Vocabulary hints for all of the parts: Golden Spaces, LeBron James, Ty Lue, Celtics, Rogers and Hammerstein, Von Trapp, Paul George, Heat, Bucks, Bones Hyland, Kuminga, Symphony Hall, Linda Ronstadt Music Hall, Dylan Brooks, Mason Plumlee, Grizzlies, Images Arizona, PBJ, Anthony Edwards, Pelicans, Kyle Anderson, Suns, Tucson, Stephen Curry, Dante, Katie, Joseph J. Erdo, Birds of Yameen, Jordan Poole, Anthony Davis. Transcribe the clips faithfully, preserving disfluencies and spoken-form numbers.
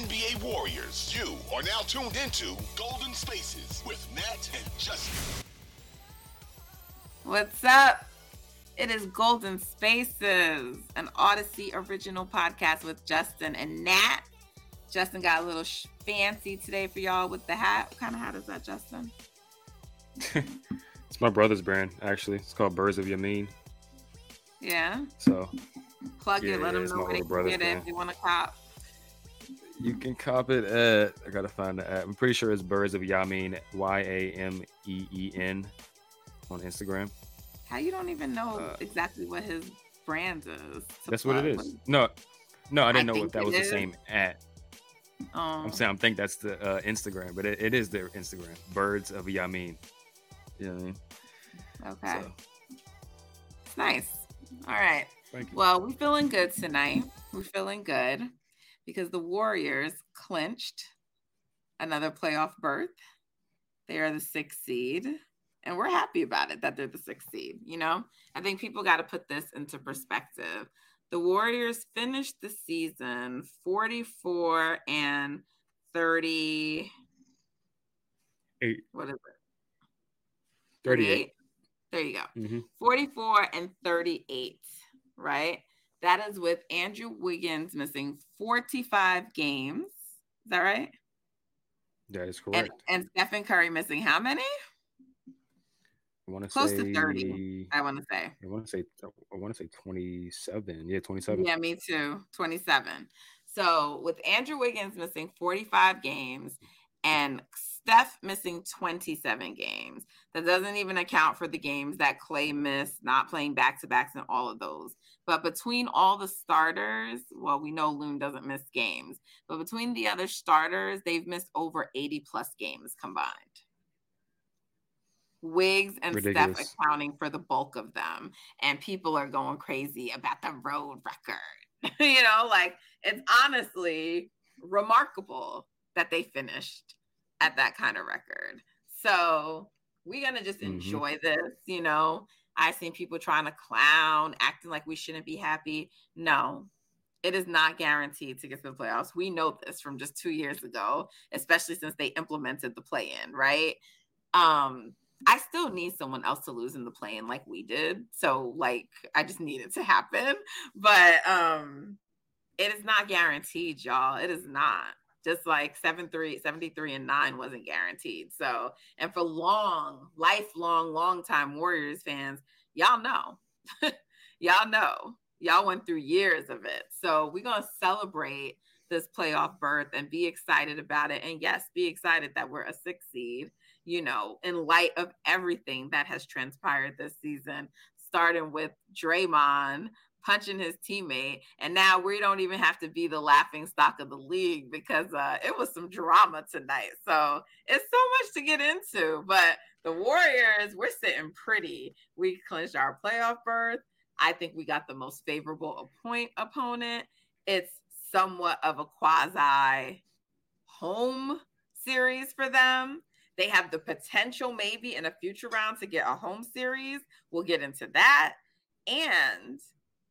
N B A Warriors, you are now tuned into Golden Spaces with Matt and Justin. What's up? It is Golden Spaces, an Odyssey original podcast with Justin and Nat. Justin got a little sh- fancy today for y'all with the hat. What kind of hat is that, Justin? It's my brother's brand, actually. It's called Birds of Yameen. Yeah? So, plug yeah, it, let yeah, them know where they can get it if you want to cop. You can cop it at, I gotta find the app. I'm pretty sure it's Birds of Yameen, Y A M E E N, on Instagram. How you don't even know uh, exactly what his brand is? That's plug. What it is. No, no, I didn't I know if that was is. the same at. Oh. I'm saying I think that's the uh, Instagram, but it, it is their Instagram, Birds of Yameen. You know what I mean? Okay. So. It's nice. All right. Thank you. Well, we're feeling good tonight. We're feeling good. Because the Warriors clinched another playoff berth. They are the sixth seed. And we're happy about it that they're the sixth seed. You know, I think people got to put this into perspective. The Warriors finished the season forty-four and thirty. Eight. What is it? thirty-eight. thirty-eight. There you go. Mm-hmm. forty-four and thirty-eight, right? That is with Andrew Wiggins missing forty-five games. Is that right? That is correct. And, and Stephen Curry missing how many? I want to close say, to thirty. I want to say. I want to say. I want to say twenty-seven. Yeah, twenty-seven. Yeah, me too. twenty-seven. So with Andrew Wiggins missing forty-five games and Steph missing twenty-seven games, that doesn't even account for the games that Klay missed, not playing back-to-backs and all of those. But between all the starters, well, we know Loon doesn't miss games, but between the other starters, they've missed over eighty plus games combined. Wigs and Ridiculous. Steph accounting for the bulk of them. And people are going crazy about the road record. You know, like, it's honestly remarkable that they finished at that kind of record. So we're going to just mm-hmm. enjoy this, you know. I've seen people trying to clown, acting like we shouldn't be happy. No, it is not guaranteed to get to the playoffs. We know this from just two years ago, especially since they implemented the play-in, right? Um, I still need someone else to lose in the play-in like we did. So, like, I just need it to happen. But um, it is not guaranteed, y'all. It is not. Just like seventy-three and nine wasn't guaranteed. So, and for long, lifelong, long time Warriors fans, y'all know, y'all know, y'all went through years of it. So we're going to celebrate this playoff berth and be excited about it. And yes, be excited that we're a six seed, you know, in light of everything that has transpired this season, starting with Draymond punching his teammate, and now we don't even have to be the laughing stock of the league because uh, it was some drama tonight. So it's so much to get into, but the Warriors, we're sitting pretty. We clinched our playoff berth. I think we got the most favorable appoint opponent. It's somewhat of a quasi home series for them. They have the potential maybe in a future round to get a home series. We'll get into that. And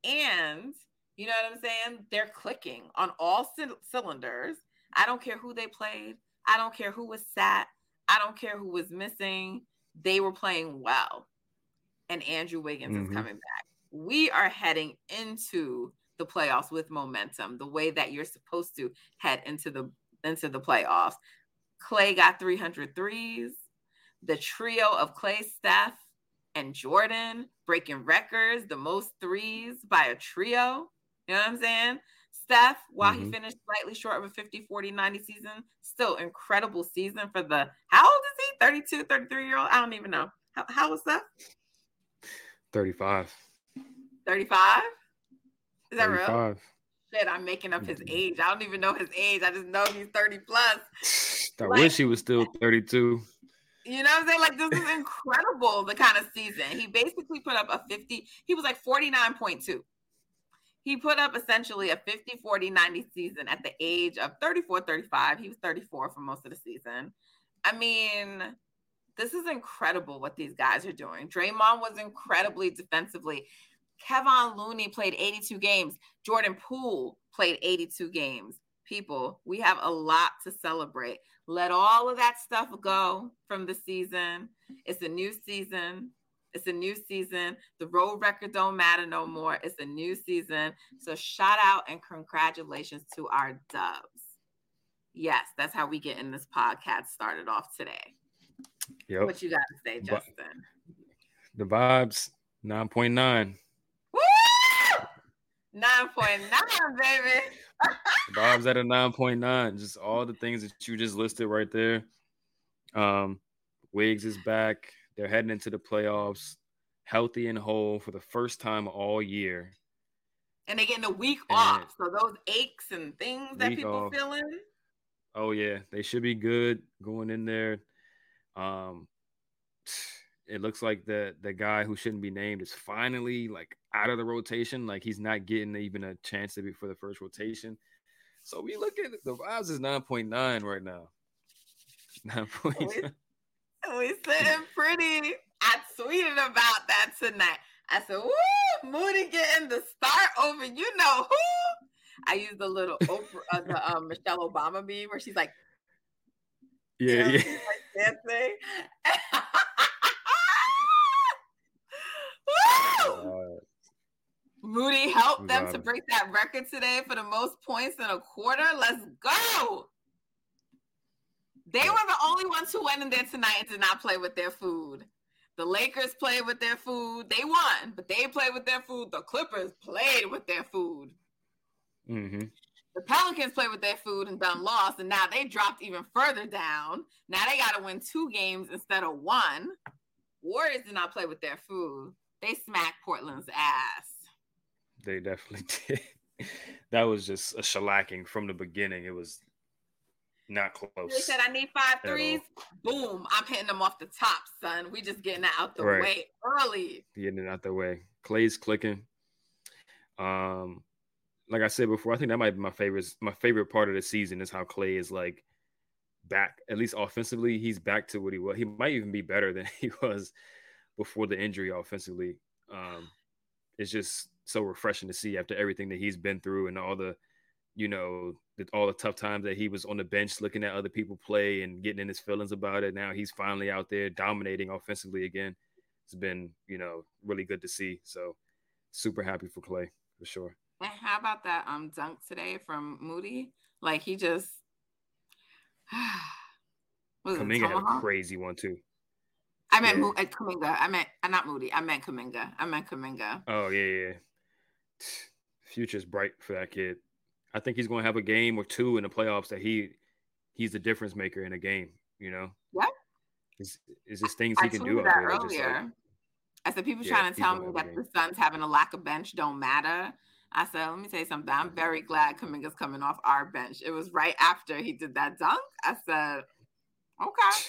And you know what I'm saying? They're clicking on all c- cylinders. I don't care who they played. I don't care who was sat. I don't care who was missing. They were playing well. And Andrew Wiggins mm-hmm. is coming back. We are heading into the playoffs with momentum, the way that you're supposed to head into the into the playoffs. Klay got three hundred threes. The trio of Klay, Steph, and Jordan breaking records, the most threes by a trio. You know what I'm saying? Steph, while mm-hmm. he finished slightly short of a fifty forty ninety season, still incredible season for the, how old is he? thirty-two, thirty-three-year-old? I don't even know. How, how old is Steph? thirty-five. thirty-five? Is that thirty-five. Real? Shit, I'm making up his age. I don't even know his age. I just know he's thirty plus. I like, wish he was still thirty-two. You know what I'm saying? Like, this is incredible, the kind of season. He basically put up a fifty. He was like forty-nine point two. He put up essentially a fifty forty ninety season at the age of thirty-four, thirty-five. He was thirty-four for most of the season. I mean, this is incredible what these guys are doing. Draymond was incredibly defensively. Kevon Looney played eighty-two games. Jordan Poole played eighty-two games. People, we have a lot to celebrate. Let all of that stuff go from the season. It's a new season. It's a new season. The road record don't matter no more. It's a new season. So shout out and congratulations to our Dubs. Yes, that's how we get in this podcast started off today. Yep. What you got to say, Justin? The vibes, nine point nine. nine point nine, baby. Bob's at a nine point nine. Just all the things that you just listed right there. Um, Wiggs is back. They're heading into the playoffs, healthy and whole for the first time all year. And they're getting a week and off. So those aches and things that people off. Feeling. Oh, yeah. They should be good going in there. Um, it looks like the the guy who shouldn't be named is finally like out of the rotation. Like he's not getting even a chance to be for the first rotation. So we look at it, the vibes is nine point nine right now. nine point nine. We, we sitting pretty. I tweeted about that tonight. I said, "Woo, Moody getting the start over, you know who?" I used the little Oprah, uh, the um, Michelle Obama meme where she's like, "Yeah, you know, yeah." Like dancing. Woo! Moody helped them to break that record today for the most points in a quarter. Let's go. They were the only ones who went in there tonight and did not play with their food. The Lakers played with their food. They won, but they played with their food. The Clippers played with their food. Mm-hmm. The Pelicans played with their food and done lost, and now they dropped even further down. Now they got to win two games instead of one. Warriors did not play with their food. They smacked Portland's ass. They definitely did. That was just a shellacking from the beginning. It was not close. They said, I need five threes. Boom. I'm hitting them off the top, son. We just getting that out the right. way early. Getting it out the way. Klay's clicking. Um, like I said before, I think that might be my favorite, my favorite part of the season is how Klay is like back, at least offensively, he's back to what he was. He might even be better than he was before the injury offensively. Um, it's just so refreshing to see after everything that he's been through and all the, you know, the, all the tough times that he was on the bench looking at other people play and getting in his feelings about it. Now he's finally out there dominating offensively again. It's been, you know, really good to see. So super happy for Klay for sure. And how about that um dunk today from Moody? Like he just Kuminga had a crazy one too. I meant yeah. Mo- uh, Kuminga. I meant uh, not Moody. I meant Kuminga. I meant Kuminga. Oh yeah, yeah. Future's bright for that kid. I think he's going to have a game or two in the playoffs that he he's the difference maker in a game. You know. What? Is is just things I, he can I told do you that out there, earlier? Just like, I said people yeah, trying to tell me that the Suns having a lack of bench don't matter. I said, let me tell you something. I'm very glad Kuminga's coming off our bench. It was right after he did that dunk. I said, okay.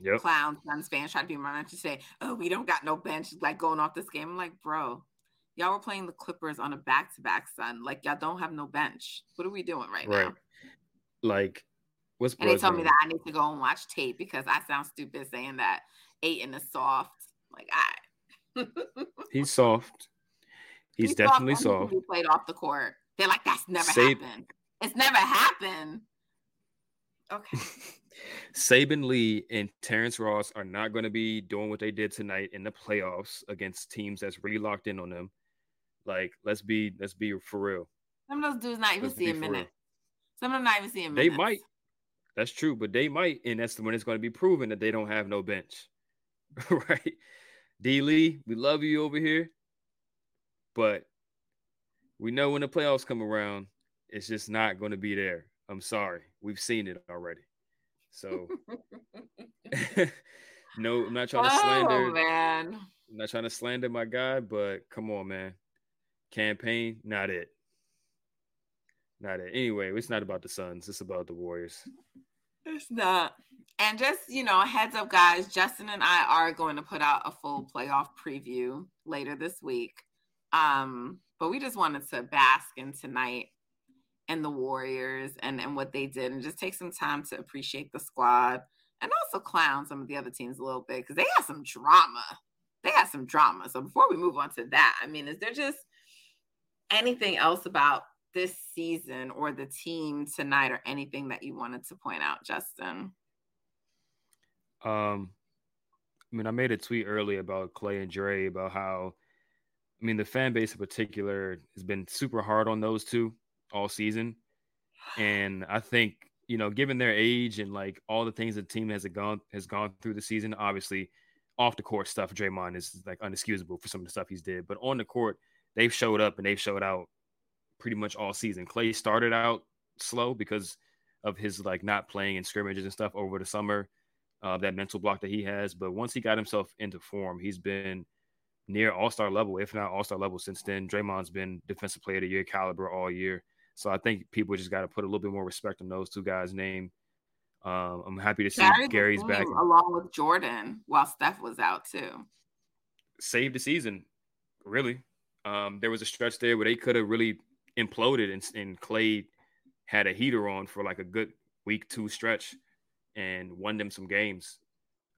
Yep. Clowns, Suns fans try to be my to say, oh, we don't got no bench, like going off this game. I'm like, bro, y'all were playing the Clippers on a back-to-back, son. Like, y'all don't have no bench. What are we doing right, right. now? Like, what's And they told me that I need to go and watch tape because I sound stupid saying that Ayton is soft. Like, all right. He's soft. He's, He's definitely soft. He played off the court. They're like, that's never Sab- happened. It's never happened. Okay. Sabin Lee and Terrence Ross are not going to be doing what they did tonight in the playoffs against teams that's really locked in on them. Like, let's be let's be for real. Some of those dudes not even seeing minutes. Some of them not even seeing minutes. They might. That's true, but they might, and that's when it's going to be proven that they don't have no bench. right? D. Lee, we love you over here, but we know when the playoffs come around, it's just not going to be there. I'm sorry. We've seen it already. So, no, I'm not trying to slander. Oh, man. I'm not trying to slander my guy, but come on, man. Campaign, not it. Not it. Anyway, it's not about the Suns. It's about the Warriors. It's not. And just, you know, heads up, guys, Justin and I are going to put out a full playoff preview later this week. Um, but we just wanted to bask in tonight and the Warriors and, and what they did, and just take some time to appreciate the squad and also clown some of the other teams a little bit, because they have some drama. They have some drama. So before we move on to that, I mean, is there just anything else about this season or the team tonight or anything that you wanted to point out, Justin? Um, I mean, I made a tweet earlier about Klay and Dre, about how, I mean, the fan base in particular has been super hard on those two all season. And I think, you know, given their age and like all the things the team has gone has gone through the season, obviously off the court stuff, Draymond is like unexcusable for some of the stuff he's did, but on the court, they've showed up and they've showed out pretty much all season. Klay started out slow because of his like not playing in scrimmages and stuff over the summer, uh, that mental block that he has. But once he got himself into form, he's been near all-star level, if not all-star level since then. Draymond's been defensive player of the year caliber all year. So I think people just got to put a little bit more respect on those two guys' name. Um, I'm happy to see Gary's, Gary's back. Along with Jordan, while Steph was out too. Saved the season, really. Um, there was a stretch there where they could have really imploded, and, and Klay had a heater on for like a good week two stretch and won them some games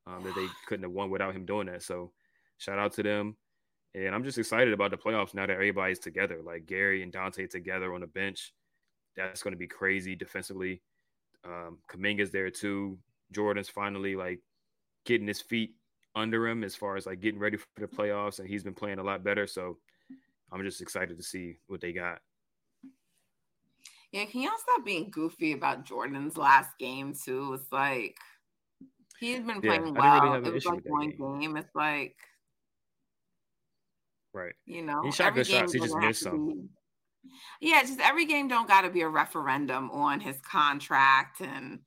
um, that they couldn't have won without him doing that. So shout out to them. And I'm just excited about the playoffs now that everybody's together, like Gary and Dante together on the bench. That's going to be crazy defensively. Um, Kuminga's there too. Jordan's finally like getting his feet under him as far as like getting ready for the playoffs, and he's been playing a lot better. So I'm just excited to see what they got. Yeah, can y'all stop being goofy about Jordan's last game too? It's like he's been playing yeah, well. Really have an it was like one game. game. It's like. Right. You know, he shot good shots. He just missed some. Yeah, just every game don't got to be a referendum on his contract and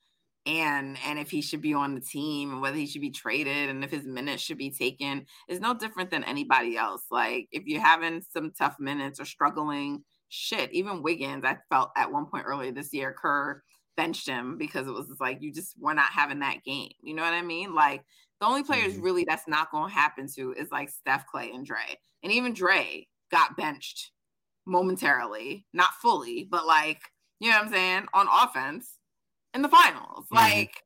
and and if he should be on the team and whether he should be traded and if his minutes should be taken. It's no different than anybody else. Like if you're having some tough minutes or struggling, shit, even Wiggins, I felt at one point earlier this year, Kerr benched him because it was just like you just were not having that game. You know what I mean? Like the only players mm-hmm. really that's not going to happen to is like Steph, Klay, and Dre. And even Dre got benched momentarily, not fully, but like, you know what I'm saying, on offense in the finals. Mm-hmm. Like,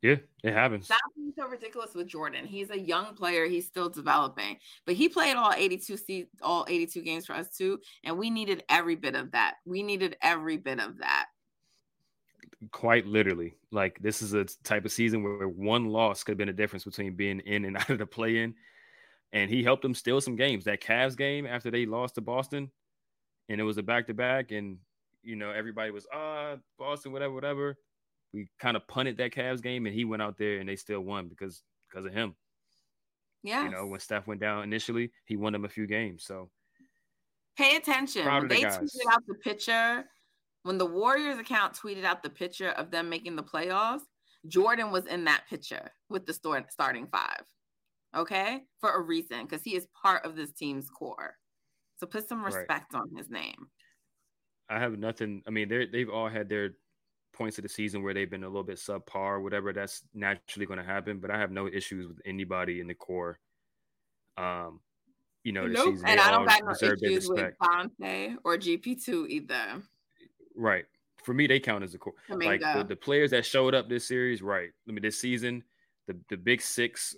yeah, it happens. That's so ridiculous with Jordan. He's a young player. He's still developing, but he played all eighty-two, all eighty-two games for us too. And we needed every bit of that. We needed every bit of that. Quite literally. Like this is a type of season where one loss could have been a difference between being in and out of the play-in. And he helped them steal some games. That Cavs game after they lost to Boston, and it was a back-to-back, and, you know, everybody was, ah, Boston, whatever, whatever. We kind of punted that Cavs game, and he went out there, and they still won because because of him. Yeah. You know, when Steph went down initially, he won them a few games. So pay attention. When they tweeted out the picture, when the Warriors account tweeted out the picture of them making the playoffs, Jordan was in that picture with the starting five. Okay, for a reason, because he is part of this team's core. So put some respect right. on his name. I have nothing. I mean, they've all had their points of the season where they've been a little bit subpar, whatever. That's naturally going to happen. But I have no issues with anybody in the core. Um, you know, nope. this season. And I don't got no issues with Dante or G P two either. Right. For me, they count as the core. Kuminga. Like the, the players that showed up this series, right? I mean, this season, the the big six.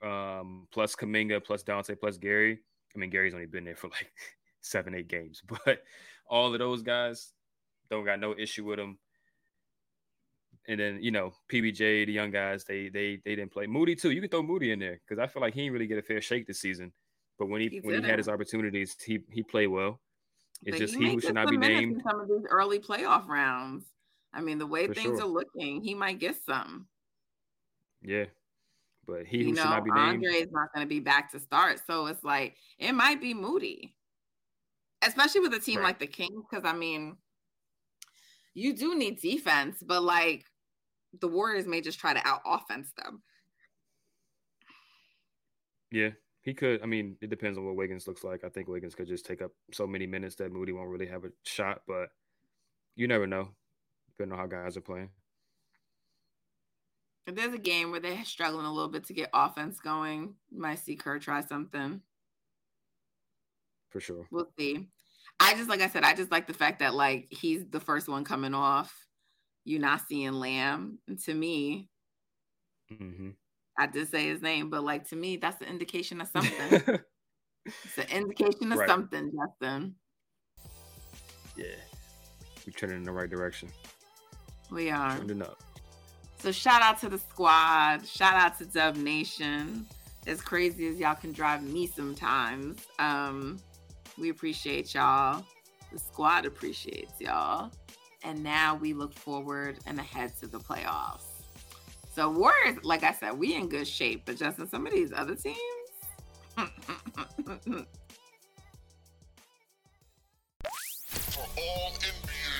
Um, plus Kuminga, plus Dante, plus Gary. I mean, Gary's only been there for like seven, eight games, but all of those guys don't got no issue with them. And then, you know, P B J, the young guys, they they they didn't play. Moody too. You can throw Moody in there because I feel like he didn't really get a fair shake this season. But when he, he when didn't. he had his opportunities, he he played well. It's but just he who should not be named in some of these early playoff rounds. I mean, the way for things sure. are looking, he might get some. Yeah. But he who should not be named. Andre's not going to be back to start. So it's like, it might be Moody. Especially with a team right. like the Kings. Because, I mean, you do need defense. But, like, the Warriors may just try to out-offense them. Yeah, he could. I mean, it depends on what Wiggins looks like. I think Wiggins could just take up so many minutes that Moody won't really have a shot. But you never know, depending on how guys are playing. If there's a game where they're struggling a little bit to get offense going, you might see Kerr try something. For sure. We'll see. I just, like I said, I just like the fact that, like, he's the first one coming off. You're not seeing Lamb. And to me, mm-hmm. I did say his name, but, like, to me, that's an indication of something. It's an indication of right. something, Justin. Yeah. We're turning in the right direction. We are. Turning up. So shout out to the squad. Shout out to Dub Nation. As crazy as y'all can drive me sometimes. Um, we appreciate y'all. The squad appreciates y'all. And now we look forward and ahead to the playoffs. So Warriors, like I said, we in good shape. But Justin, some of these other teams.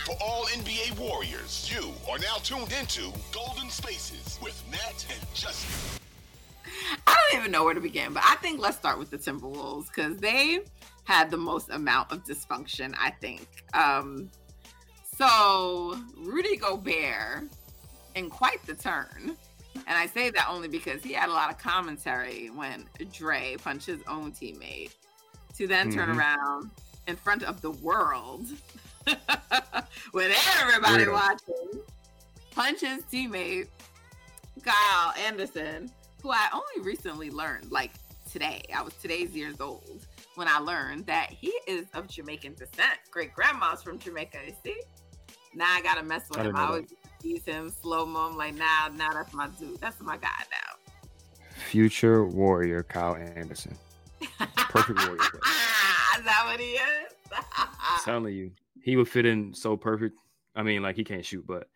For all N B A Warriors, you are now tuned into Golden Spaces with Matt and Justin. I don't even know where to begin, but I think let's start with the Timberwolves because they had the most amount of dysfunction, I think. Um, so Rudy Gobert in quite the turn. And I say that only because he had a lot of commentary when Dre punched his own teammate to then mm-hmm. turn around in front of the world with everybody Weirdo. watching, punch his teammate, Kyle Anderson, who I only recently learned, like today, I was today's years old when I learned that he is of Jamaican descent. Great grandma's from Jamaica, you see? Now I gotta mess with I him. I always tease him, slow mo. I'm like, nah, nah, that's my dude. That's my guy now. Future warrior Kyle Anderson. Perfect warrior. Is that what he is? I'm telling you, he would fit in so perfect. I mean, like, he can't shoot, but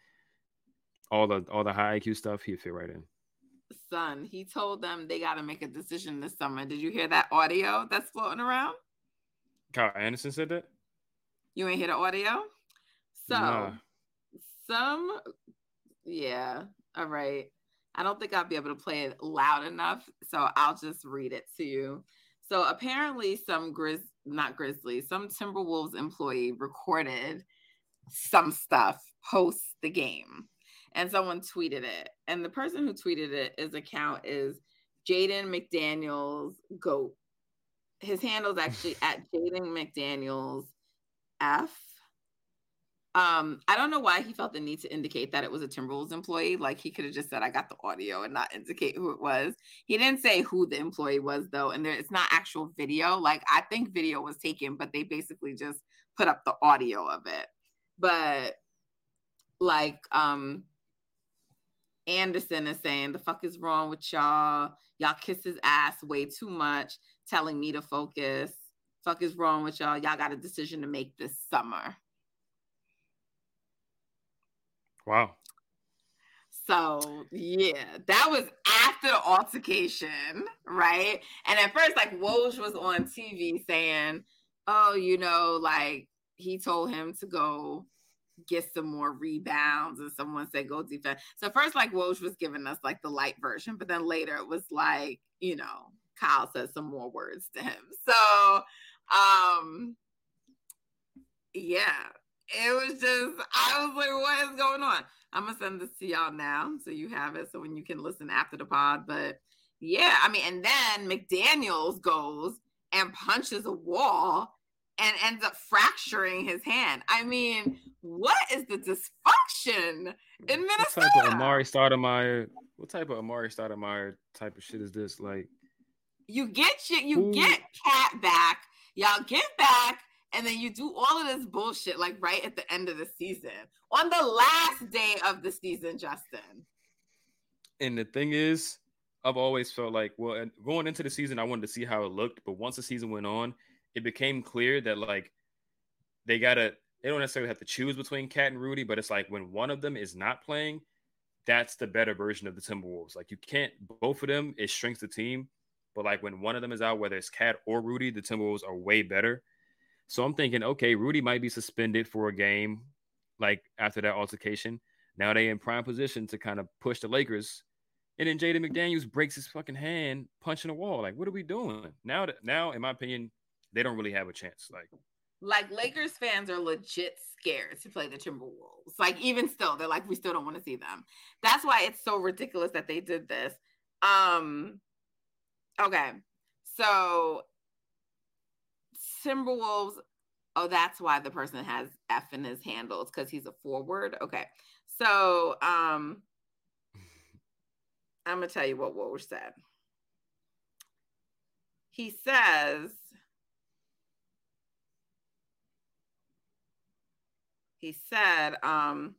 all the all the high I Q stuff, he'd fit right in. Son, he told them they got to make a decision this summer. Did you hear that audio that's floating around? Kyle Anderson said that? You ain't hear the audio? So, nah. some, yeah, all right. I don't think I'll be able to play it loud enough, so I'll just read it to you. So apparently some Grizz, not Grizzlies, some Timberwolves employee recorded some stuff post the game and someone tweeted it. And the person who tweeted it, his account is Jaden McDaniels GOAT. His handle's actually at Jaden McDaniels F. Um, I don't know why he felt the need to indicate that it was a Timberwolves employee. Like, he could have just said, I got the audio and not indicate who it was. He didn't say who the employee was, though. And there, it's not actual video. Like, I think video was taken, but they basically just put up the audio of it. But, like, um, Anderson is saying, the fuck is wrong with y'all? Y'all kiss his ass way too much, telling me to focus. Fuck is wrong with y'all? Y'all got a decision to make this summer. Wow. So, yeah, that was after the altercation, right? And at first, like, Woj was on T V saying, oh, you know, like, he told him to go get some more rebounds, and someone said go defense. So first, like, Woj was giving us, like, the light version, but then later it was like, you know, Kyle said some more words to him. So, um, yeah. It was just, I was like, what is going on? I'm going to send this to y'all now so you have it so when you can listen after the pod. But yeah, I mean, and then McDaniels goes and punches a wall and ends up fracturing his hand. I mean, what is the dysfunction in Minnesota? What type of Amari Stoudemire, what type of Amari Stoudemire type of shit is this? Like, you get shit, you ooh. Get Cat back. Y'all get back. And then you do all of this bullshit, like, right at the end of the season. On the last day of the season, Justin. And the thing is, I've always felt like, well, going into the season, I wanted to see how it looked. But once the season went on, it became clear that, like, they got to – they don't necessarily have to choose between Cat and Rudy. But it's like when one of them is not playing, that's the better version of the Timberwolves. Like, you can't, both of them, it shrinks the team. But, like, when one of them is out, whether it's Cat or Rudy, the Timberwolves are way better. So I'm thinking, okay, Rudy might be suspended for a game, like, after that altercation. Now they in prime position to kind of push the Lakers. And then Jaden McDaniels breaks his fucking hand punching a wall. Like, what are we doing? Now, that, now, in my opinion, they don't really have a chance. Like, like Lakers fans are legit scared to play the Timberwolves. Like, even still, they're like, we still don't want to see them. That's why it's so ridiculous that they did this. Um... Okay, so Timberwolves, oh, that's why the person has F in his handles, because he's a forward. Okay, so um, I'm going to tell you what Woj said. He says, he said, um,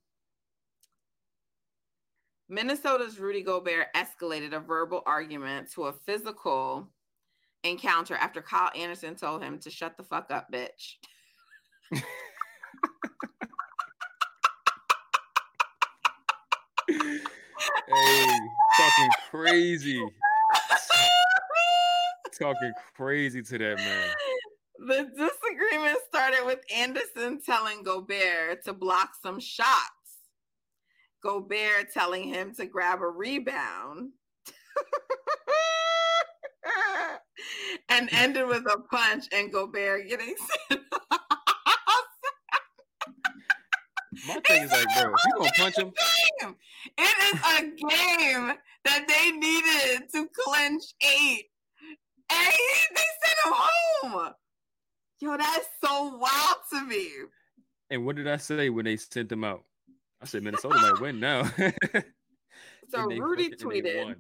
Minnesota's Rudy Gobert escalated a verbal argument to a physical encounter after Kyle Anderson told him to shut the fuck up, bitch. Hey, talking crazy. Talking crazy to that man. The disagreement started with Anderson telling Gobert to block some shots. Gobert telling him to grab a rebound and ended with a punch and Gobert getting sent off. My thing is like, bro, you gonna punch him? Game. It is a game that they needed to clinch eight. And he, they sent him home. Yo, that's so wild to me. And what did I say when they sent him out? I said, Minnesota might win now. So Rudy tweeted,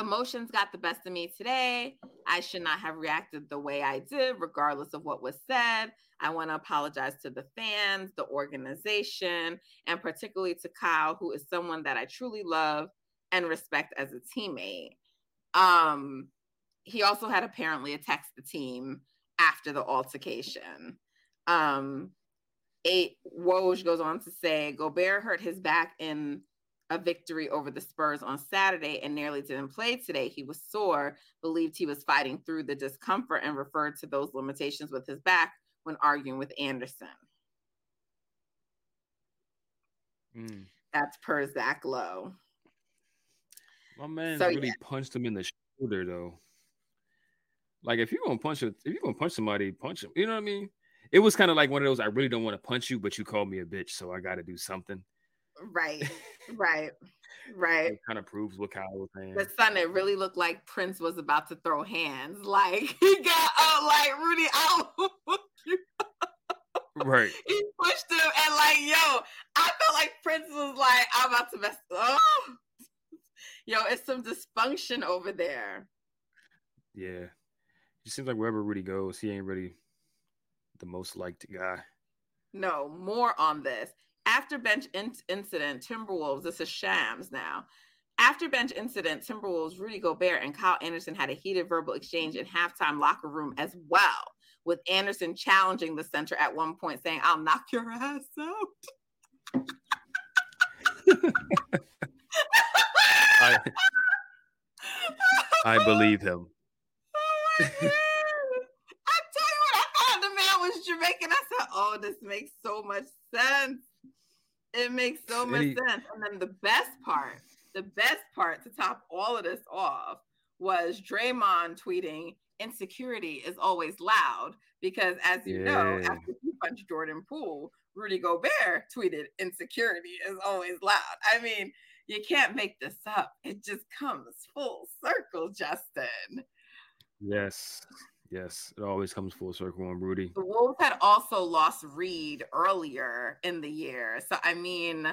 emotions got the best of me today. I should not have reacted the way I did, regardless of what was said. I want to apologize to the fans, the organization, and particularly to Kyle, who is someone that I truly love and respect as a teammate. Um, he also had apparently a text the team after the altercation. Um Eight, Woj goes on to say, Gobert hurt his back in a victory over the Spurs on Saturday and nearly didn't play today. He was sore, believed he was fighting through the discomfort, and referred to those limitations with his back when arguing with Anderson. Mm. That's per Zach Lowe. My man so, really yeah. punched him in the shoulder, though. Like, if you're going to punch, if you're going to punch somebody, punch him. You know what I mean? It was kind of like one of those, I really don't want to punch you, but you called me a bitch, so I got to do something. Right, right, right. It kind of proves what Kyle was saying. The son, it really looked like Prince was about to throw hands. Like, he got out like, Rudy, I'll hook you. Right. He pushed him and like, yo, I felt like Prince was like, I'm about to mess up. Oh. Yo, it's some dysfunction over there. Yeah. It seems like wherever Rudy goes, he ain't really... the most liked guy. No, more on this. After bench in- incident, Timberwolves, this is Shams now. After bench incident, Timberwolves, Rudy Gobert and Kyle Anderson had a heated verbal exchange in halftime locker room as well, with Anderson challenging the center at one point, saying, I'll knock your ass out. I, I believe him. Oh my God. Jamaican. I said, oh, this makes so much sense. It makes so much he, sense. And then the best part, the best part to top all of this off was Draymond tweeting, insecurity is always loud, because as you yeah. know, after he punched Jordan Poole, Rudy Gobert tweeted, insecurity is always loud. I mean, you can't make this up. It just comes full circle, Justin. Yes. Yes, it always comes full circle on Rudy. The Wolves had also lost Reed earlier in the year. So, I mean,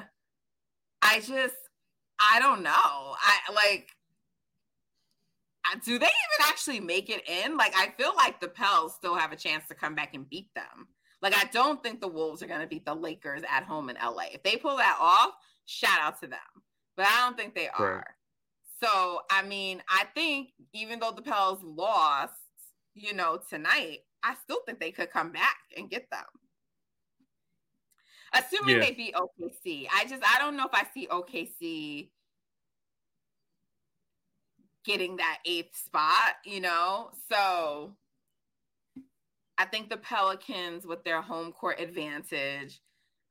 I just, I don't know. I like, do they even actually make it in? Like, I feel like the Pels still have a chance to come back and beat them. Like, I don't think the Wolves are going to beat the Lakers at home in L A. If they pull that off, shout out to them. But I don't think they are. Right. So, I mean, I think even though the Pels lost, you know, tonight, I still think they could come back and get them. Assuming yeah. they beat O K C. I just, I don't know if I see O K C getting that eighth spot, you know? So I think the Pelicans with their home court advantage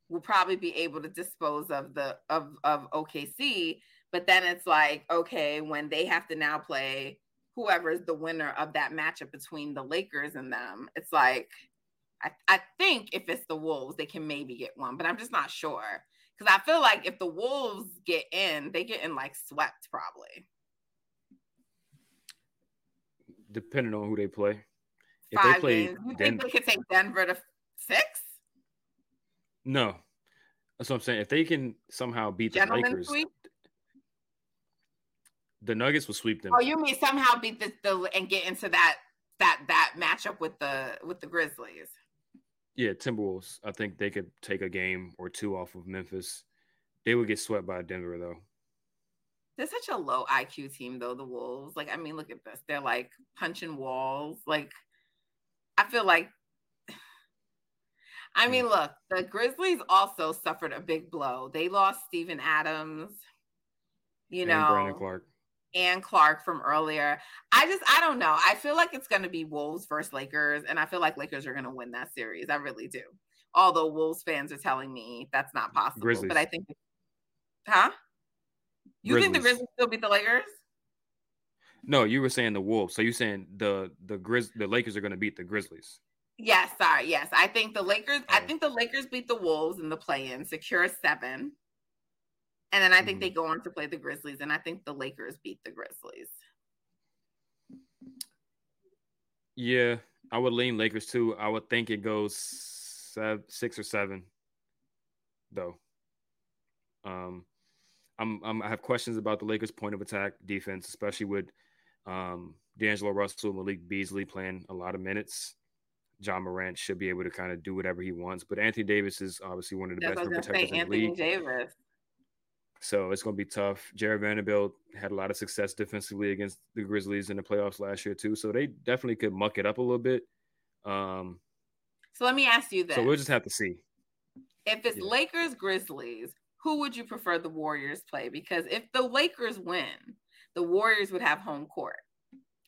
will probably be able to dispose of the, of, of O K C. But then it's like, okay, when they have to now play whoever is the winner of that matchup between the Lakers and them, it's like, I, I think if it's the Wolves, they can maybe get one, but I'm just not sure. Because I feel like if the Wolves get in, they get in like swept probably. Depending on who they play. If Five they play games. You Den- think they could take Denver to six? No. That's what I'm saying. If they can somehow beat the Gentleman Lakers. Sweep? The Nuggets will sweep them. Oh, you mean somehow beat the, the and get into that that that matchup with the with the Grizzlies? Yeah, Timberwolves. I think they could take a game or two off of Memphis. They would get swept by Denver, though. They're such a low I Q team, though, the Wolves. Like, I mean, look at this. They're, like, punching walls. Like, I feel like – I mean, look, the Grizzlies also suffered a big blow. They lost Steven Adams, you know. And Brandon Clark. And Clark from earlier. I just, I don't know. I feel like it's going to be Wolves versus Lakers, and I feel like Lakers are going to win that series. I really do. Although Wolves fans are telling me that's not possible. Grizzlies. But I think, huh? You Grizzlies. Think the Grizzlies still beat the Lakers? No, you were saying the Wolves. So you're saying the the Grizz the Lakers are going to beat the Grizzlies? Yes, sorry. Yes, I think the Lakers. Oh. I think the Lakers beat the Wolves in the play-in, secure seven. And then I think mm-hmm. they go on to play the Grizzlies, and I think the Lakers beat the Grizzlies. Yeah, I would lean Lakers too. I would think it goes seven, six or seven, though. Um, I'm, I'm I have questions about the Lakers' point of attack defense, especially with um, D'Angelo Russell, Malik Beasley playing a lot of minutes. John Morant should be able to kind of do whatever he wants, but Anthony Davis is obviously one of the That's best protectors in the league. Davis. So it's going to be tough. Jared Vanderbilt had a lot of success defensively against the Grizzlies in the playoffs last year, too. So they definitely could muck it up a little bit. Um, so let me ask you this. So we'll just have to see. If it's yeah. Lakers, Grizzlies, who would you prefer the Warriors play? Because if the Lakers win, the Warriors would have home court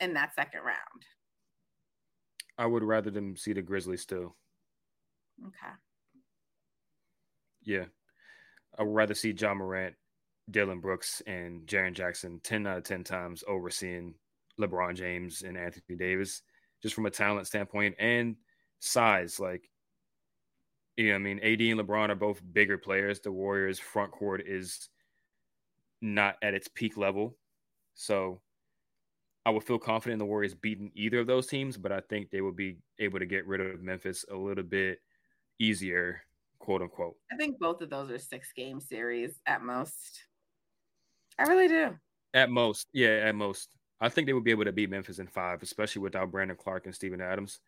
in that second round. I would rather them see the Grizzlies still. Okay. Yeah. I would rather see John Morant, Dylan Brooks, and Jaren Jackson ten out of ten times overseeing LeBron James and Anthony Davis, just from a talent standpoint and size. Like, you know, I mean, A D and LeBron are both bigger players. The Warriors' front court is not at its peak level. So I would feel confident in the Warriors beating either of those teams, but I think they would be able to get rid of Memphis a little bit easier. Quote unquote. I think both of those are six game series at most. I really do. At most. Yeah, at most. I think they would be able to beat Memphis in five, especially without Brandon Clark and Steven Adams.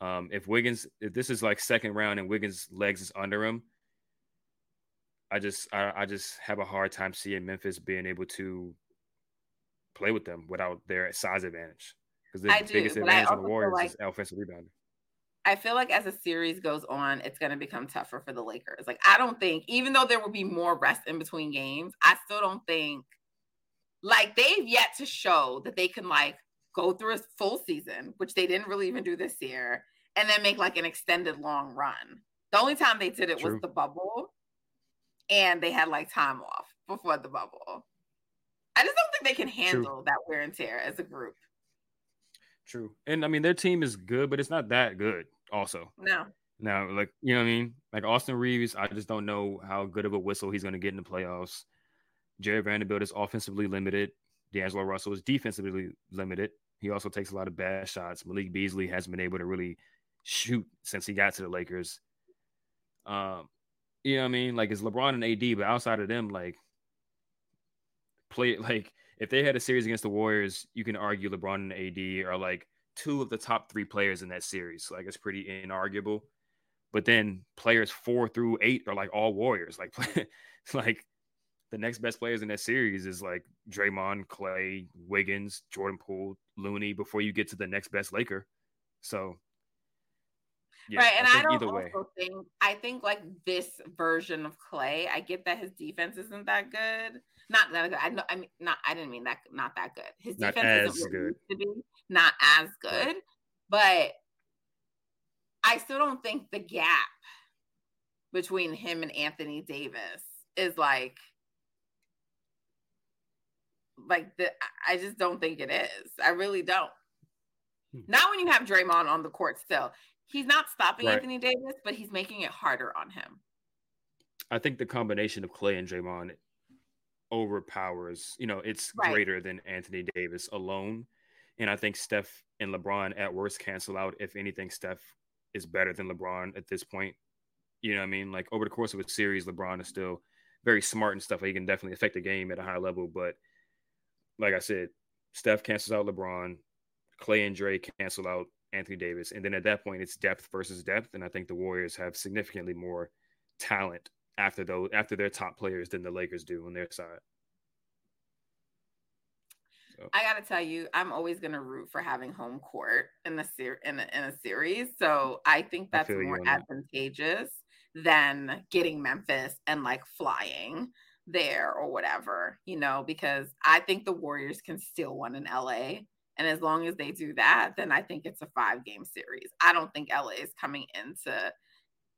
Um, if Wiggins, if this is like second round and Wiggins' legs is under him, I just I, I just have a hard time seeing Memphis being able to play with them without their size advantage. Because the I biggest do, advantage of the Warriors like- is offensive rebounding. I feel like as a series goes on, it's going to become tougher for the Lakers. Like, I don't think, even though there will be more rest in between games, I still don't think, like, they've yet to show that they can, like, go through a full season, which they didn't really even do this year, and then make, like, an extended long run. The only time they did it True. was the bubble, and they had, like, time off before the bubble. I just don't think they can handle True. that wear and tear as a group. True. And, I mean, their team is good, but it's not that good also. No. Now, like, you know what I mean? Like, Austin Reeves, I just don't know how good of a whistle he's going to get in the playoffs. Jared Vanderbilt is offensively limited. D'Angelo Russell is defensively limited. He also takes a lot of bad shots. Malik Beasley hasn't been able to really shoot since he got to the Lakers. Um, you know what I mean? Like, it's LeBron and A D, but outside of them, like, play like, if they had a series against the Warriors, you can argue LeBron and A D are like two of the top three players in that series. Like, it's pretty inarguable. But then players four through eight are like all Warriors. Like, like the next best players in that series is like Draymond, Klay, Wiggins, Jordan Poole, Looney, before you get to the next best Laker. So Yeah, right. And I, I don't either way. Also think, I think like this version of Klay, I get that his defense isn't that good. Not that good. I know. I mean, not, I didn't mean that. Not that good. His not defense isn't good. To be not as good, but I still don't think the gap between him and Anthony Davis is like, like the, I just don't think it is. I really don't. Hmm. Not when you have Draymond on the court still. He's not stopping right. Anthony Davis, but he's making it harder on him. I think the combination of Klay and Draymond overpowers, you know, it's right. greater than Anthony Davis alone. And I think Steph and LeBron at worst cancel out. If anything, Steph is better than LeBron at this point. You know what I mean? Like over the course of a series, LeBron is still very smart and stuff. He can definitely affect the game at a high level. But like I said, Steph cancels out LeBron. Klay and Dre cancel out Anthony Davis. And then at that point, it's depth versus depth. And I think the Warriors have significantly more talent after those, after their top players than the Lakers do on their side. So. I got to tell you, I'm always going to root for having home court in the ser- in, a, in a series. So I think that's I more advantageous that. than getting Memphis and like flying there or whatever, you know, because I think the Warriors can still win in L A. And as long as they do that, then I think it's a five-game series. I don't think L A is coming into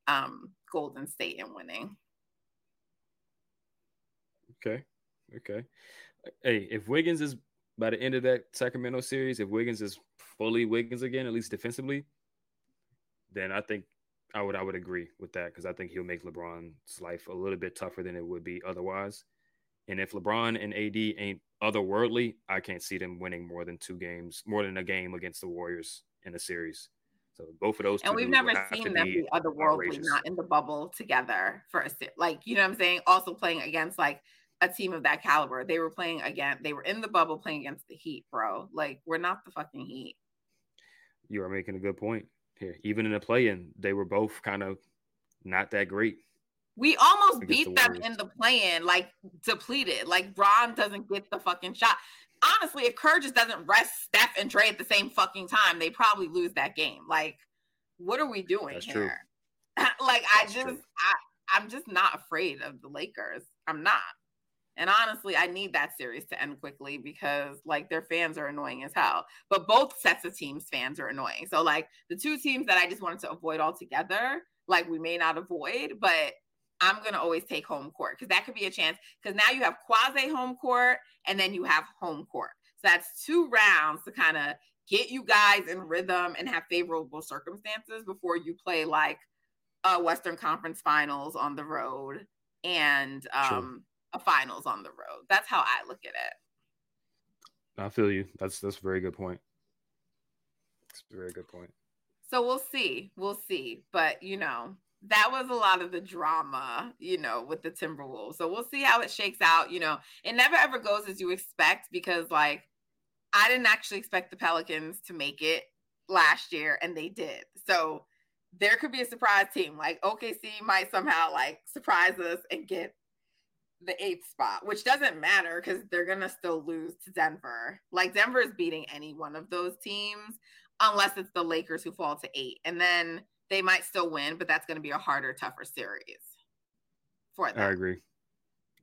um, Golden State and winning. Okay, okay. Hey, if Wiggins is, by the end of that Sacramento series, if Wiggins is fully Wiggins again, at least defensively, then I think I would I would agree with that because I think he'll make LeBron's life a little bit tougher than it would be otherwise. And if LeBron and A D ain't otherworldly, I can't see them winning more than two games, more than a game against the Warriors in a series. So both of those. And we've never seen them be otherworldly, not in the bubble together for a se- like, you know what I'm saying? Also playing against like a team of that caliber. They were playing against, they were in the bubble playing against the Heat, bro. Like we're not the fucking Heat. You are making a good point here. Even in the play-in, they were both kind of not that great. We almost beat the them in the play-in, like depleted. Like Bron doesn't get the fucking shot. Honestly, if Kerr just doesn't rest Steph and Dre at the same fucking time, they probably lose that game. Like, what are we doing That's here? True. like, That's I just, true. I, I'm just not afraid of the Lakers. I'm not. And honestly, I need that series to end quickly because like their fans are annoying as hell. But both sets of teams' fans are annoying. So like the two teams that I just wanted to avoid altogether, like we may not avoid, but I'm going to always take home court because that could be a chance because now you have quasi home court and then you have home court. So that's two rounds to kind of get you guys in rhythm and have favorable circumstances before you play like a Western Conference Finals on the road and um, a finals on the road. That's how I look at it. I feel you. That's, that's a very good point. That's a very good point. So we'll see. We'll see. But, you know, that was a lot of the drama, you know, with the Timberwolves. So we'll see how it shakes out. You know, it never ever goes as you expect because, like, I didn't actually expect the Pelicans to make it last year, and they did. So there could be a surprise team. Like, O K C might somehow, like, surprise us and get the eighth spot, which doesn't matter because they're going to still lose to Denver. Like, Denver is beating any one of those teams unless it's the Lakers who fall to eight. And then they might still win, but that's going to be a harder, tougher series for them. I agree.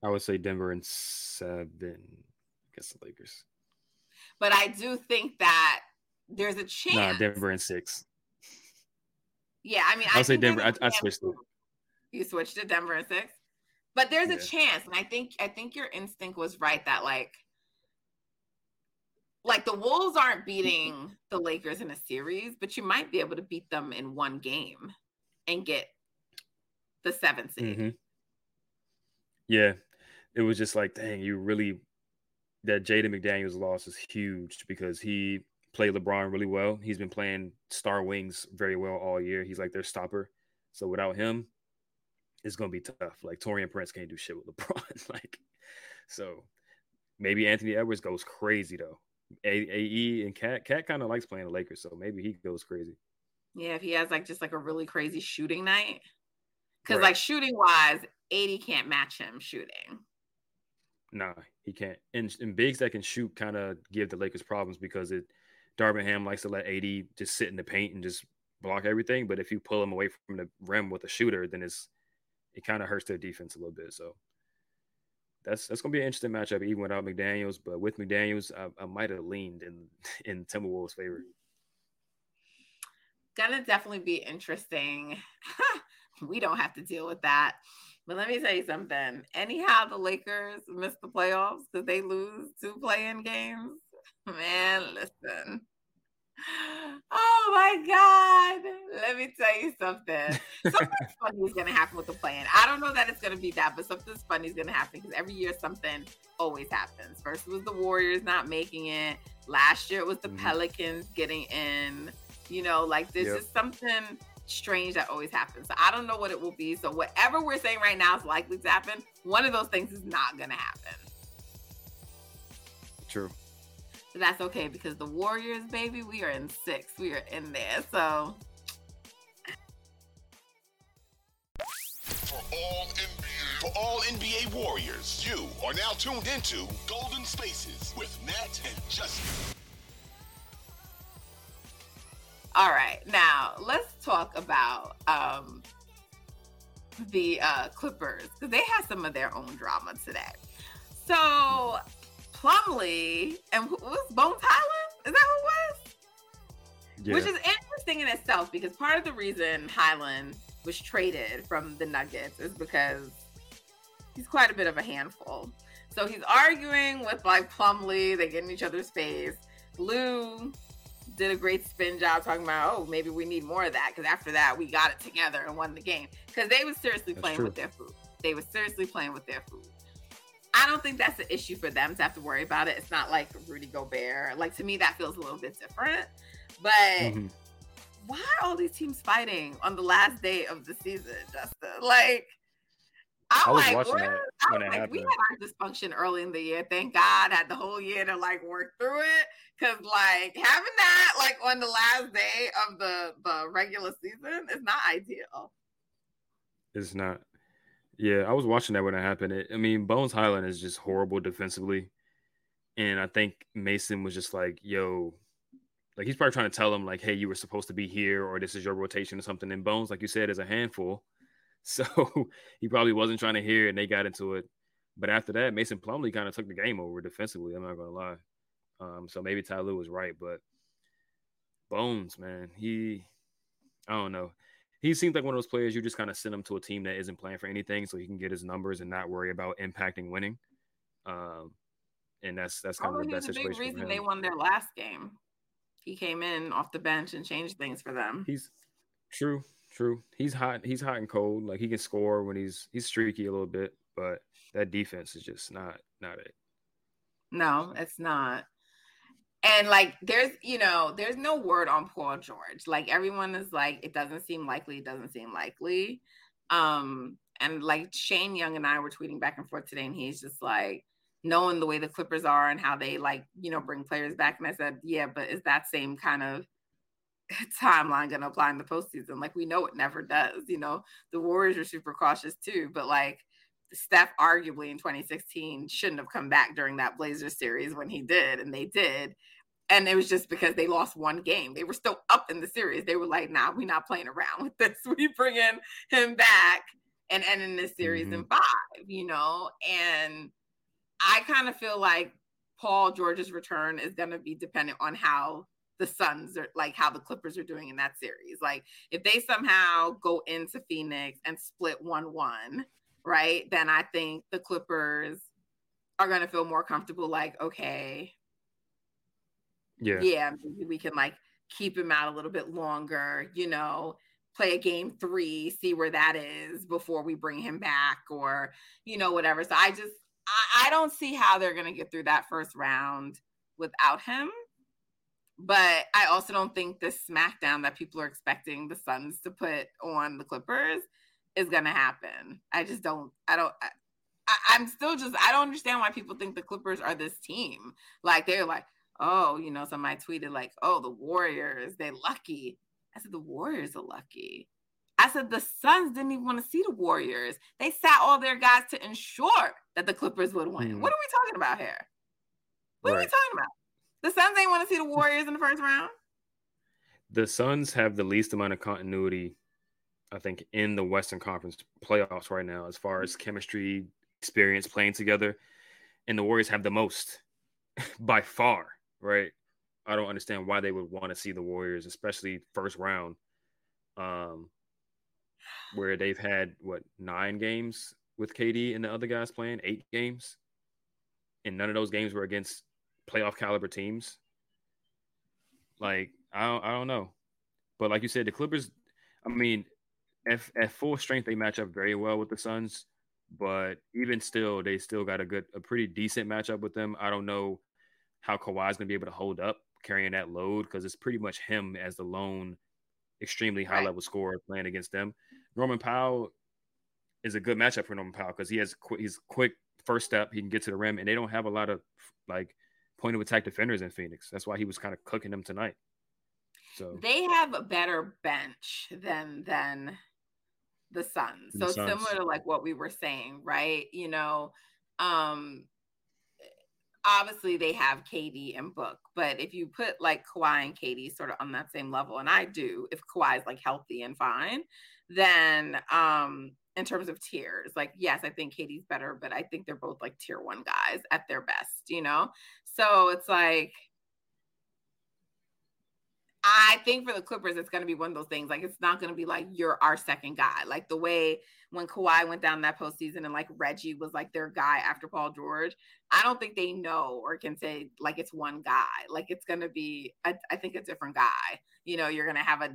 I would say Denver in seven, I guess the Lakers. But I do think that there's a chance. Nah, Denver in six. Yeah, I mean, I'll I say Denver. I, I switched it. You switched to Denver in six, but there's yeah. a chance, and I think I think your instinct was right that like, like the Wolves aren't beating the Lakers in a series, but you might be able to beat them in one game and get the seventh seed. Mm-hmm. Yeah. It was just like, dang, you really – that Jaden McDaniels loss is huge because he played LeBron really well. He's been playing star wings very well all year. He's like their stopper. So without him, it's going to be tough. Like Taurean Prince can't do shit with LeBron. like, So maybe Anthony Edwards goes crazy though. A A E and Cat Cat kind of likes playing the Lakers, so maybe he goes crazy. Yeah, if he has like just like a really crazy shooting night, because right. like shooting wise, A D can't match him shooting. Nah, he can't. And, and bigs that can shoot kind of give the Lakers problems because it. Darvin Ham likes to let A D just sit in the paint and just block everything, but if you pull them away from the rim with a shooter, then it's it kind of hurts their defense a little bit. So that's that's gonna be an interesting matchup, even without McDaniels. But with McDaniels, I, I might have leaned in in Timberwolves' favor. Gonna definitely be interesting. We don't have to deal with that. But let me tell you something. Anyhow, the Lakers miss the playoffs because they lose two play-in games. Man, listen. Oh, my God. Let me tell you something. Something funny is going to happen with the play-in. I don't know that it's going to be that, but something funny is going to happen because every year something always happens. First it was the Warriors not making it. Last year it was the mm-hmm. Pelicans getting in. You know, like there's yep. just something strange that always happens. So I don't know what it will be. So whatever we're saying right now is likely to happen. One of those things is not going to happen. True. But that's okay because the Warriors, baby, we are in six. We are in there. So. For all N B A, for all N B A Warriors, you are now tuned into Golden Spaces with Matt and Justin. All right, now let's talk about um, the uh, Clippers because they had some of their own drama today. So Plumlee and who was Bones Hyland? Is that who it was? Yeah. Which is interesting in itself because part of the reason Hyland was traded from the Nuggets is because he's quite a bit of a handful. So he's arguing with like Plumlee. They get in each other's face. Lou did a great spin job talking about, oh, maybe we need more of that because after that we got it together and won the game because they were seriously that's playing true. with their food. They were seriously playing with their food. I don't think that's an issue for them to have to worry about it. It's not like Rudy Gobert. Like to me, that feels a little bit different. But mm-hmm. why are all these teams fighting on the last day of the season, Justin? Like I'm I was like, watching that when I was it like, happened. We had our dysfunction early in the year. Thank God I had the whole year to like work through it. Cause like having that like on the last day of the, the regular season is not ideal. It's not. Yeah, I was watching that when it happened. It, I mean, Bones Hyland is just horrible defensively. And I think Mason was just like, yo, like he's probably trying to tell him like, hey, you were supposed to be here or this is your rotation or something. And Bones, like you said, is a handful. So he probably wasn't trying to hear it, and they got into it. But after that, Mason Plumlee kind of took the game over defensively. I'm not going to lie. Um, so maybe Ty Lue was right, but Bones, man, he – I don't know. He seems like one of those players you just kind of send him to a team that isn't playing for anything so he can get his numbers and not worry about impacting winning. Um, and that's that's kind Probably of the best situation. He's a big reason they won their last game. He came in off the bench and changed things for them. He's true. True. He's hot. He's hot and cold. Like he can score when he's he's streaky a little bit, but that defense is just not not it. No, it's not. And like there's, you know, there's no word on Paul George. Like everyone is like, it doesn't seem likely. It doesn't seem likely. Um, and like Shane Young and I were tweeting back and forth today, and he's just like, knowing the way the Clippers are and how they like, you know, bring players back. And I said, yeah, but is that same kind of timeline going to apply in the postseason? Like we know it never does. You know, the Warriors are super cautious too, but like Steph arguably in twenty sixteen shouldn't have come back during that Blazers series when he did, and they did. And it was just because they lost one game. They were still up in the series. They were like, nah, we're not playing around with this. We bringing him back and ending this series mm-hmm. in five, you know? And I kind of feel like Paul George's return is going to be dependent on how the Suns are like how the Clippers are doing in that series. Like if they somehow go into Phoenix and split one one, right, then I think the Clippers are going to feel more comfortable. Like, okay, yeah, yeah, maybe we can like keep him out a little bit longer, you know, play a game three, see where that is before we bring him back or, you know, whatever. So I just, I, I don't see how they're going to get through that first round without him. But I also don't think this smackdown that people are expecting the Suns to put on the Clippers is going to happen. I just don't, I don't, I, I'm still just, I don't understand why people think the Clippers are this team. Like they're like, oh, you know, somebody tweeted like, oh, the Warriors, they're lucky. I said, the Warriors are lucky. I said, the Suns didn't even want to see the Warriors. They sat all their guys to ensure that the Clippers would win. Mm. What are we talking about here? What right. are we talking about? The Suns ain't want to see the Warriors in the first round. the Suns have the least amount of continuity, I think, in the Western Conference playoffs right now, as far as chemistry, experience, playing together. And the Warriors have the most by far, right? I don't understand why they would want to see the Warriors, especially first round, um, where they've had, what, nine games with K D and the other guys playing, eight games. And none of those games were against playoff caliber teams. Like, I don't, I don't know. But like you said, the Clippers, I mean, at, at full strength, they match up very well with the Suns. But even still, they still got a good, a pretty decent matchup with them. I don't know how Kawhi's going to be able to hold up carrying that load, because it's pretty much him as the lone extremely high-level scorer playing against them. Norman Powell is a good matchup for Norman Powell because he has qu- he's quick first step. He can get to the rim, and they don't have a lot of, like, point-of-attack defenders in Phoenix. That's why he was kind of cooking them tonight. So they have a better bench than than – the Suns. So the Suns. Similar to like what we were saying, right? You know, um, obviously they have K D and Book, but if you put like Kawhi and K D sort of on that same level, and I do, if Kawhi is like healthy and fine, then um, in terms of tiers, like, yes, I think K D's better, but I think they're both like tier one guys at their best, you know? So it's like, I think for the Clippers, it's going to be one of those things. Like, it's not going to be like, you're our second guy. Like, the way when Kawhi went down that postseason and, like, Reggie was, like, their guy after Paul George, I don't think they know or can say, like, it's one guy. Like, it's going to be, I, I think, a different guy. You know, you're going to have a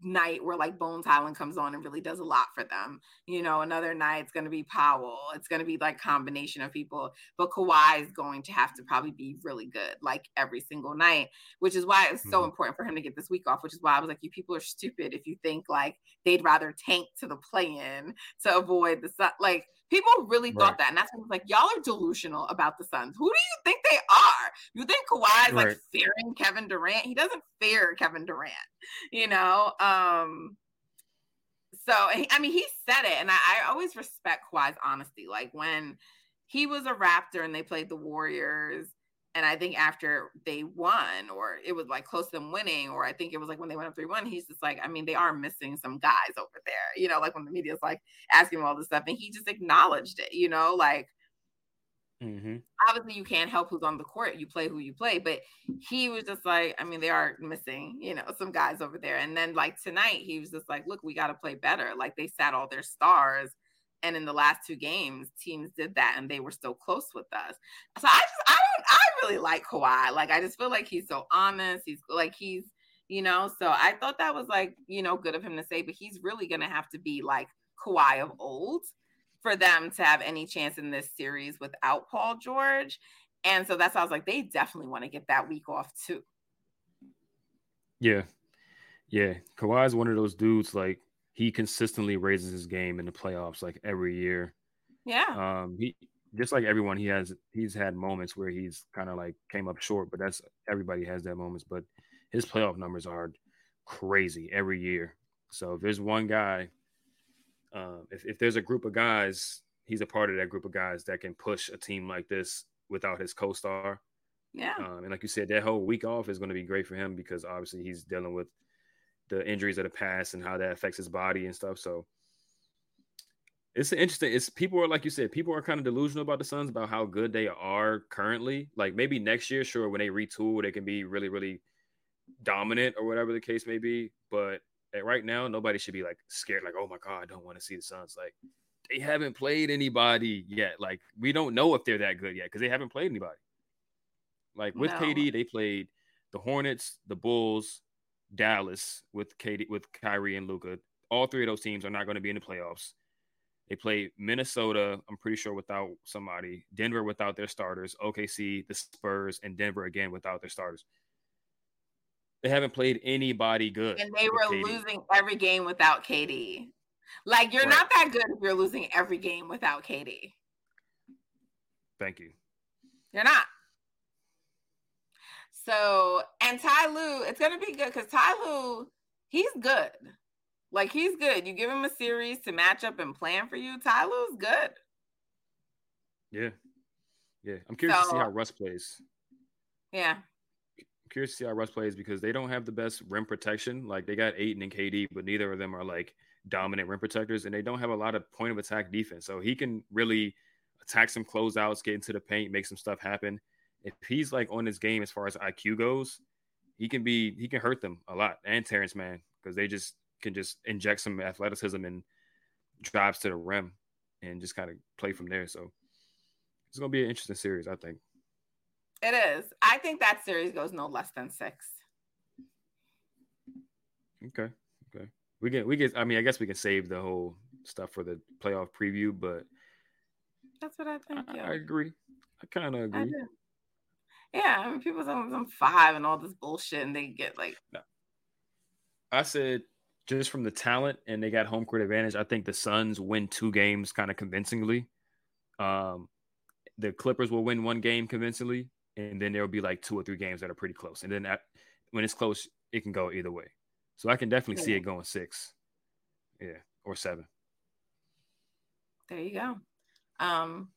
night where, like, Bones Hyland comes on and really does a lot for them. You know, another night, it's going to be Powell. It's going to be, like, combination of people. But Kawhi is going to have to probably be really good, like, every single night, which is why it's so mm-hmm. important for him to get this week off, which is why I was like, you people are stupid if you think, like, they'd rather tank to the play-in to avoid the Suns. Like, people really right. thought that. And that's when I was like, y'all are delusional about the Suns. Who do you think they are? You think Kawhi is, right. like, fearing Kevin Durant? He doesn't fear Kevin Durant, you know? Um, Um, so, I mean, he said it, and I, I always respect Kawhi's honesty. Like, when he was a Raptor and they played the Warriors, and I think after they won, or it was, like, close to them winning, or I think it was, like, when they went up three one, he's just like, I mean, they are missing some guys over there, you know, like, when the media's, like, asking him all this stuff, and he just acknowledged it, you know, like, mm-hmm. obviously you can't help who's on the court, you play who you play, but he was just like, I mean, they are missing, you know, some guys over there. And then, like, tonight he was just like, look, we got to play better. Like, they sat all their stars, and in the last two games teams did that and they were still close with us. So I just I don't I really like Kawhi. Like, I just feel like he's so honest, he's like he's you know so I thought that was, like, you know, good of him to say, but he's really gonna have to be like Kawhi of old for them to have any chance in this series without Paul George. And so that's why I was like, they definitely want to get that week off too. Yeah. Yeah. Kawhi is one of those dudes, like, he consistently raises his game in the playoffs, like, every year. Yeah. Um, he just like everyone, he has, he's had moments where he's kind of like came up short, but that's, everybody has that moments, but his playoff numbers are crazy every year. So if there's one guy, Um, if, if there's a group of guys, he's a part of that group of guys that can push a team like this without his co-star. Yeah. Um, and like you said, that whole week off is going to be great for him because obviously he's dealing with the injuries of the past and how that affects his body and stuff. So it's interesting. It's people are, like you said, people are kind of delusional about the Suns, about how good they are currently. Like, maybe next year, sure, when they retool, they can be really, really dominant or whatever the case may be. But right now, nobody should be, like, scared, like, oh, my God, I don't want to see the Suns. Like, they haven't played anybody yet. Like, we don't know if they're that good yet because they haven't played anybody. Like, with no. K D, they played the Hornets, the Bulls, Dallas with K D, with Kyrie and Luka. All three of those teams are not going to be in the playoffs. They played Minnesota, I'm pretty sure, without somebody. Denver without their starters. O K C, the Spurs, and Denver again without their starters. They haven't played anybody good. And they were K D. Losing every game without K D. Like, you're right. Not that good if you're losing every game without K D. Thank you. You're not. So, and Ty Lue, it's going to be good because Ty Lue, he's good. Like, he's good. You give him a series to match up and plan for you, Ty Lue's good. Yeah. Yeah. I'm curious so, to see how Russ plays. Yeah. I'm curious to see how Russ plays because they don't have the best rim protection. Like, they got Ayton and K D, but neither of them are, like, dominant rim protectors, and they don't have a lot of point of attack defense. So he can really attack some closeouts, get into the paint, make some stuff happen. If he's, like, on his game as far as I Q goes, he can be he can hurt them a lot. And Terrence Mann, because they just can just inject some athleticism and drives to the rim and just kind of play from there. So it's going to be an interesting series, I think. It is. I think that series goes no less than six. Okay. Okay. We can, we get, I mean, I guess we can save the whole stuff for the playoff preview, but that's what I think. I, yeah. I agree. I kind of agree. I yeah. I mean, people say I'm five and all this bullshit and they get like, I said, just from the talent and they got home court advantage. I think the Suns win two games kind of convincingly. Um, The Clippers will win one game convincingly, and then there will be like two or three games that are pretty close. And then at, when it's close, it can go either way. So I can definitely yeah. see it going six, yeah, or seven. There you go. Um,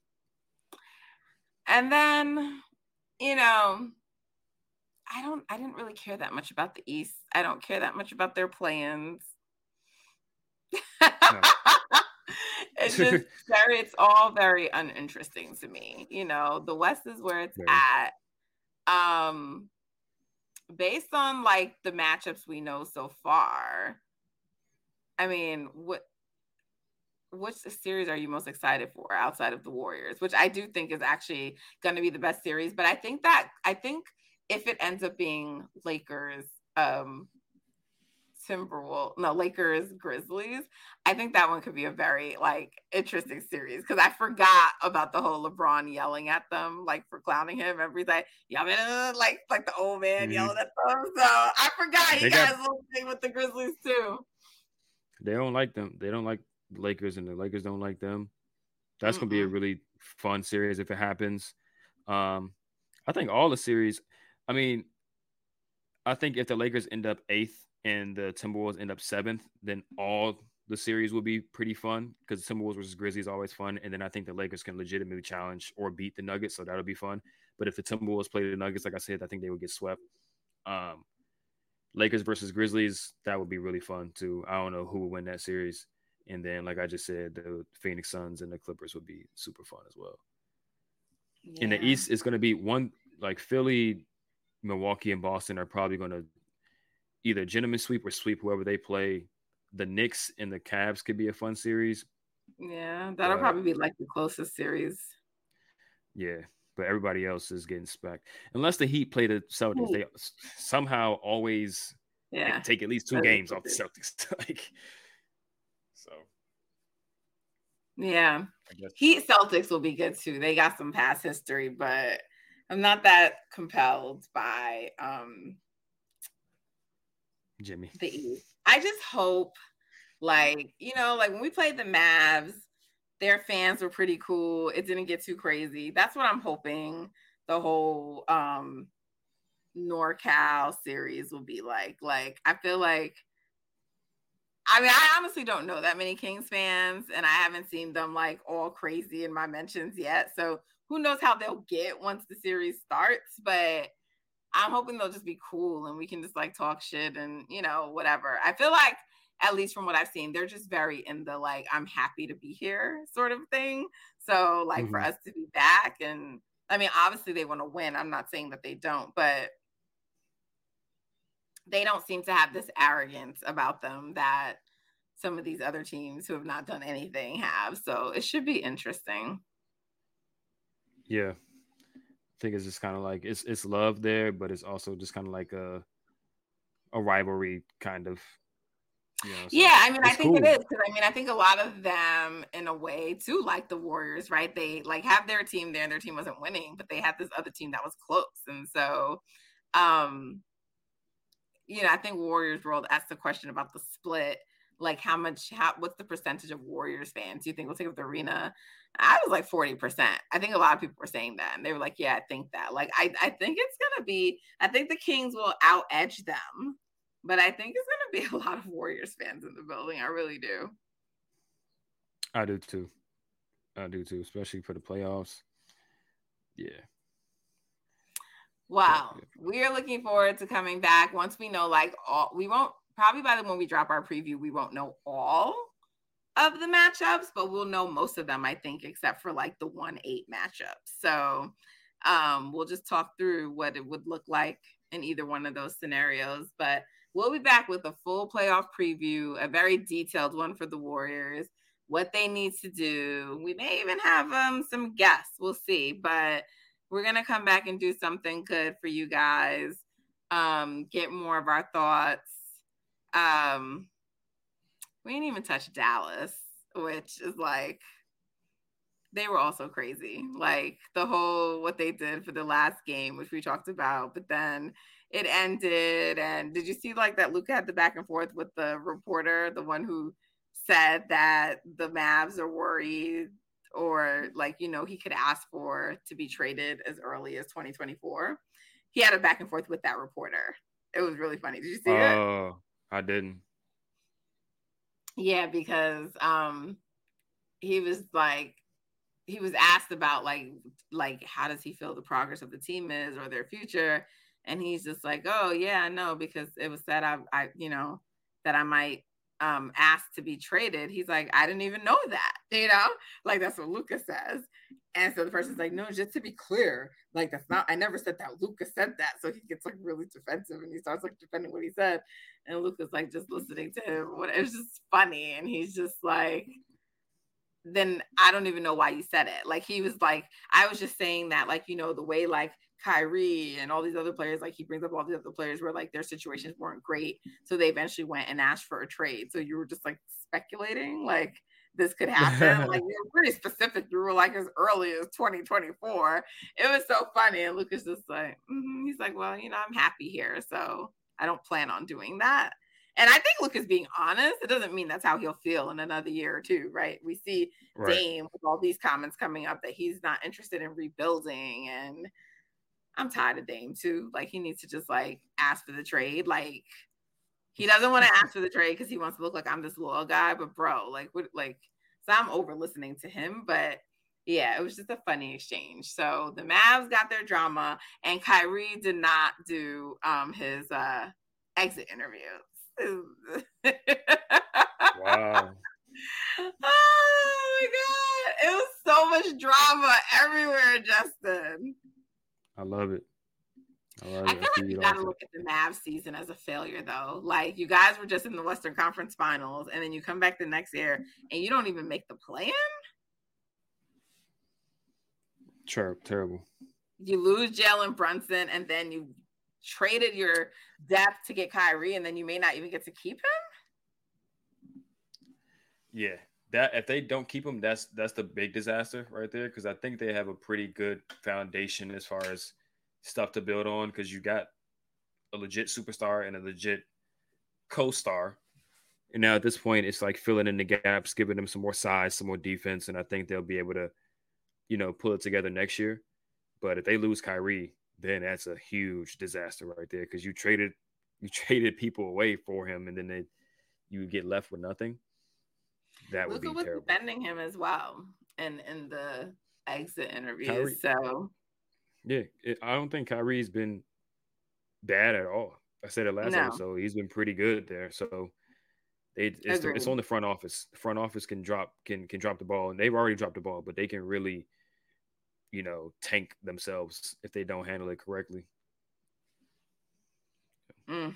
and then, you know, I don't. I didn't really care that much about the East. I don't care that much about their plans. No. It's just very, it's all very uninteresting to me. You know, the West is where it's yeah. at. Um, based on like the matchups we know so far, I mean, what, which series are you most excited for outside of the Warriors, which I do think is actually going to be the best series. But I think that, I think if it ends up being Lakers, um, Timberwolves, no, Lakers, Grizzlies. I think that one could be a very like interesting series because I forgot about the whole LeBron yelling at them, like for clowning him every day. Y'all been like like the old man mm-hmm. yelling at them. So I forgot he got his little thing with the Grizzlies too. They don't like them. They don't like the Lakers, and the Lakers don't like them. That's mm-hmm. gonna be a really fun series if it happens. Um, I think all the series. I mean, I think if the Lakers end up eighth and the Timberwolves end up seventh, then all the series will be pretty fun because the Timberwolves versus Grizzlies is always fun. And then I think the Lakers can legitimately challenge or beat the Nuggets, so that'll be fun. But if the Timberwolves play the Nuggets, like I said, I think they would get swept. Um, Lakers versus Grizzlies, that would be really fun too. I don't know who will win that series. And then, like I just said, the Phoenix Suns and the Clippers would be super fun as well. Yeah. In the East, it's going to be one – like Philly, Milwaukee, and Boston are probably going to – either gentleman sweep or sweep whoever they play. The Knicks and the Cavs could be a fun series. Yeah, that'll uh, probably be like the closest series. Yeah, but everybody else is getting spanked. Unless the Heat play the Celtics, Ooh. they somehow always yeah. take at least two that games off the Celtics. Like, so. Yeah. Heat Celtics will be good too. They got some past history, but I'm not that compelled by um, – Jimmy. The East. I just hope, like, you know, like when we played the Mavs, their fans were pretty cool. It didn't get too crazy. That's what I'm hoping the whole um, NorCal series will be like. Like, I feel like, I mean, I honestly don't know that many Kings fans, and I haven't seen them like all crazy in my mentions yet. So who knows how they'll get once the series starts, but I'm hoping they'll just be cool and we can just like talk shit and, you know, whatever. I feel like, at least from what I've seen, they're just very in the, like, I'm happy to be here sort of thing. So like mm-hmm. for us to be back, and I mean, obviously they want to win. I'm not saying that they don't, but they don't seem to have this arrogance about them that some of these other teams who have not done anything have. So it should be interesting. Yeah. I think it's just kind of like it's it's love there, but it's also just kind of like a a rivalry kind of. You know, so yeah, I mean, I think cool. it is because I mean, I think a lot of them, in a way, too, like the Warriors, right? They like have their team there, and their team wasn't winning, but they had this other team that was close, and so, um, you know, I think Warriors World asked the question about the split. Like how much, how, what's the percentage of Warriors fans do you think will take up the arena? I was like forty percent. I think a lot of people were saying that. And they were like, yeah, I think that. Like, I, I think it's going to be, I think the Kings will out edge them. But I think it's going to be a lot of Warriors fans in the building. I really do. I do too. I do too, especially for the playoffs. Yeah. Wow. Yeah. We are looking forward to coming back once we know, like, all we won't probably by the when we drop our preview, we won't know all of the matchups, but we'll know most of them, I think, except for like the one eight matchup. So um, we'll just talk through what it would look like in either one of those scenarios, but we'll be back with a full playoff preview, a very detailed one for the Warriors, what they need to do. We may even have um, some guests. We'll see, but we're going to come back and do something good for you guys. Um, get more of our thoughts. Um, we didn't even touch Dallas, which is like, they were also crazy. Like the whole, what they did for the last game, which we talked about, but then it ended. And did you see like that Luka had the back and forth with the reporter, the one who said that the Mavs are worried or like, you know, he could ask for to be traded as early as twenty twenty-four. He had a back and forth with that reporter. It was really funny. Did you see that? Oh, uh, I didn't. Yeah, because um, he was like, he was asked about like, like how does he feel the progress of the team is or their future, and he's just like, oh yeah, I know, because it was said I, I, you know, that I might um, ask to be traded. He's like, I didn't even know that, you know, like that's what Luka says. And so the person's like, no, just to be clear, like that's not, I never said that. Luka said that. So he gets like really defensive and he starts like defending what he said. And Luka's like just listening to him. It was just funny. And he's just like, then I don't even know why you said it. Like he was like, I was just saying that, like, you know, the way like Kyrie and all these other players, like he brings up all these other players where like their situations weren't great. So they eventually went and asked for a trade. So you were just like speculating, like, this could happen. Like, we were pretty specific. You were like as early as twenty twenty-four. It was so funny. And Luka's just like, mm-hmm. He's like, well, you know, I'm happy here. So I don't plan on doing that. And I think Luka's being honest. It doesn't mean that's how he'll feel in another year or two, right? We see right. Dame with all these comments coming up that he's not interested in rebuilding. And I'm tired of Dame too. Like, he needs to just like ask for the trade. Like, he doesn't want to ask for the trade because he wants to look like I'm this loyal guy, but bro, like, what, like, so I'm over listening to him, but yeah, it was just a funny exchange. So the Mavs got their drama, and Kyrie did not do um, his uh, exit interview. Wow. Oh my God. It was so much drama everywhere, Justin. I love it. Right, I feel like you got to look at the Mavs season as a failure, though. Like, you guys were just in the Western Conference Finals, and then you come back the next year, and you don't even make the play-in? Sure, terrible. You lose Jalen Brunson, and then you traded your depth to get Kyrie, and then you may not even get to keep him? Yeah. That if they don't keep him, that's, that's the big disaster right there, because I think they have a pretty good foundation as far as stuff to build on, because you got a legit superstar and a legit co-star. And now at this point, it's like filling in the gaps, giving them some more size, some more defense. And I think they'll be able to, you know, pull it together next year. But if they lose Kyrie, then that's a huge disaster right there, because you traded, you traded people away for him, and then they, you get left with nothing. That would be terrible. Luka was defending him as well in, in the exit interviews. So... Yeah, it, I don't think Kyrie's been bad at all. I said it last no. episode. He's been pretty good there. So it, it's it's on the front office. The front office can drop can can drop the ball, and they've already dropped the ball, but they can really, you know, tank themselves if they don't handle it correctly. Mm.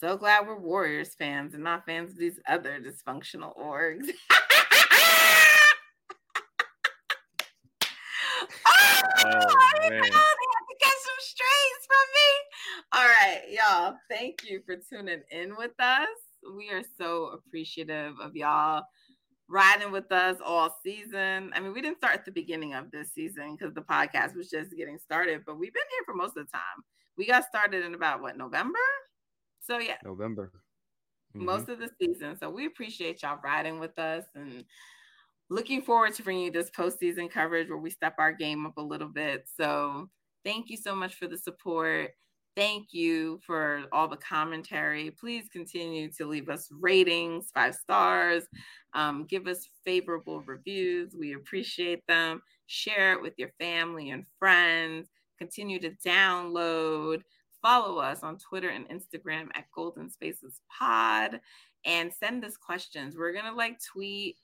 So glad we're Warriors fans and not fans of these other dysfunctional orgs. Oh, oh my God, they have to get some strays from me. All right, y'all. Thank you for tuning in with us. We are so appreciative of y'all riding with us all season. I mean, we didn't start at the beginning of this season because the podcast was just getting started, but we've been here for most of the time. We got started in about, what, November? So, yeah. November. Mm-hmm. Most of the season. So we appreciate y'all riding with us, and looking forward to bringing you this postseason coverage where we step our game up a little bit. So thank you so much for the support. Thank you for all the commentary. Please continue to leave us ratings, five stars. Um, give us favorable reviews. We appreciate them. Share it with your family and friends. Continue to download. Follow us on Twitter and Instagram at Golden Spaces Pod, and send us questions. We're going to like tweet,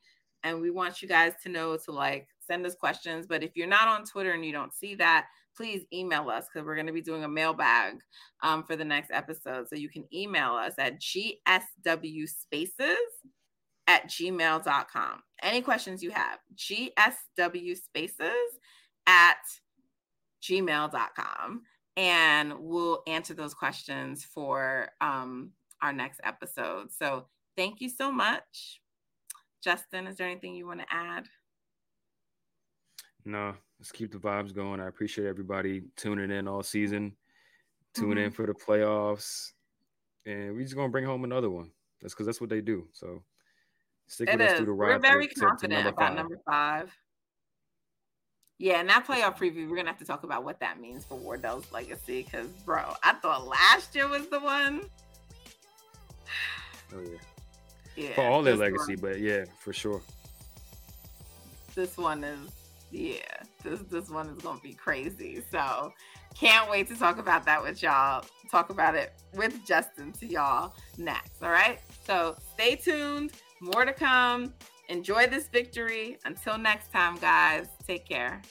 and we want you guys to know to like send us questions. But if you're not on Twitter and you don't see that, please email us, because we're going to be doing a mailbag um, for the next episode. So you can email us at G S W spaces at gmail dot com. Any questions you have, G S W spaces at gmail dot com. And we'll answer those questions for um, our next episode. So thank you so much. Justin, is there anything you want to add? No, let's keep the vibes going. I appreciate everybody tuning in all season, tuning mm-hmm. in for the playoffs. And we're just going to bring home another one. That's because that's what they do. So stick it with is. us through the ride. We're very to, confident to number about five. number five. Yeah, and that playoff preview, we're going to have to talk about what that means for Wardell's legacy. Because, bro, I thought last year was the one. Oh, yeah. Yeah, for all their legacy, one. But yeah, for sure. This one is, yeah, this this one is going to be crazy. So can't wait to talk about that with y'all. Talk about it with Justin to y'all next. All right. So stay tuned. More to come. Enjoy this victory. Until next time, guys, take care.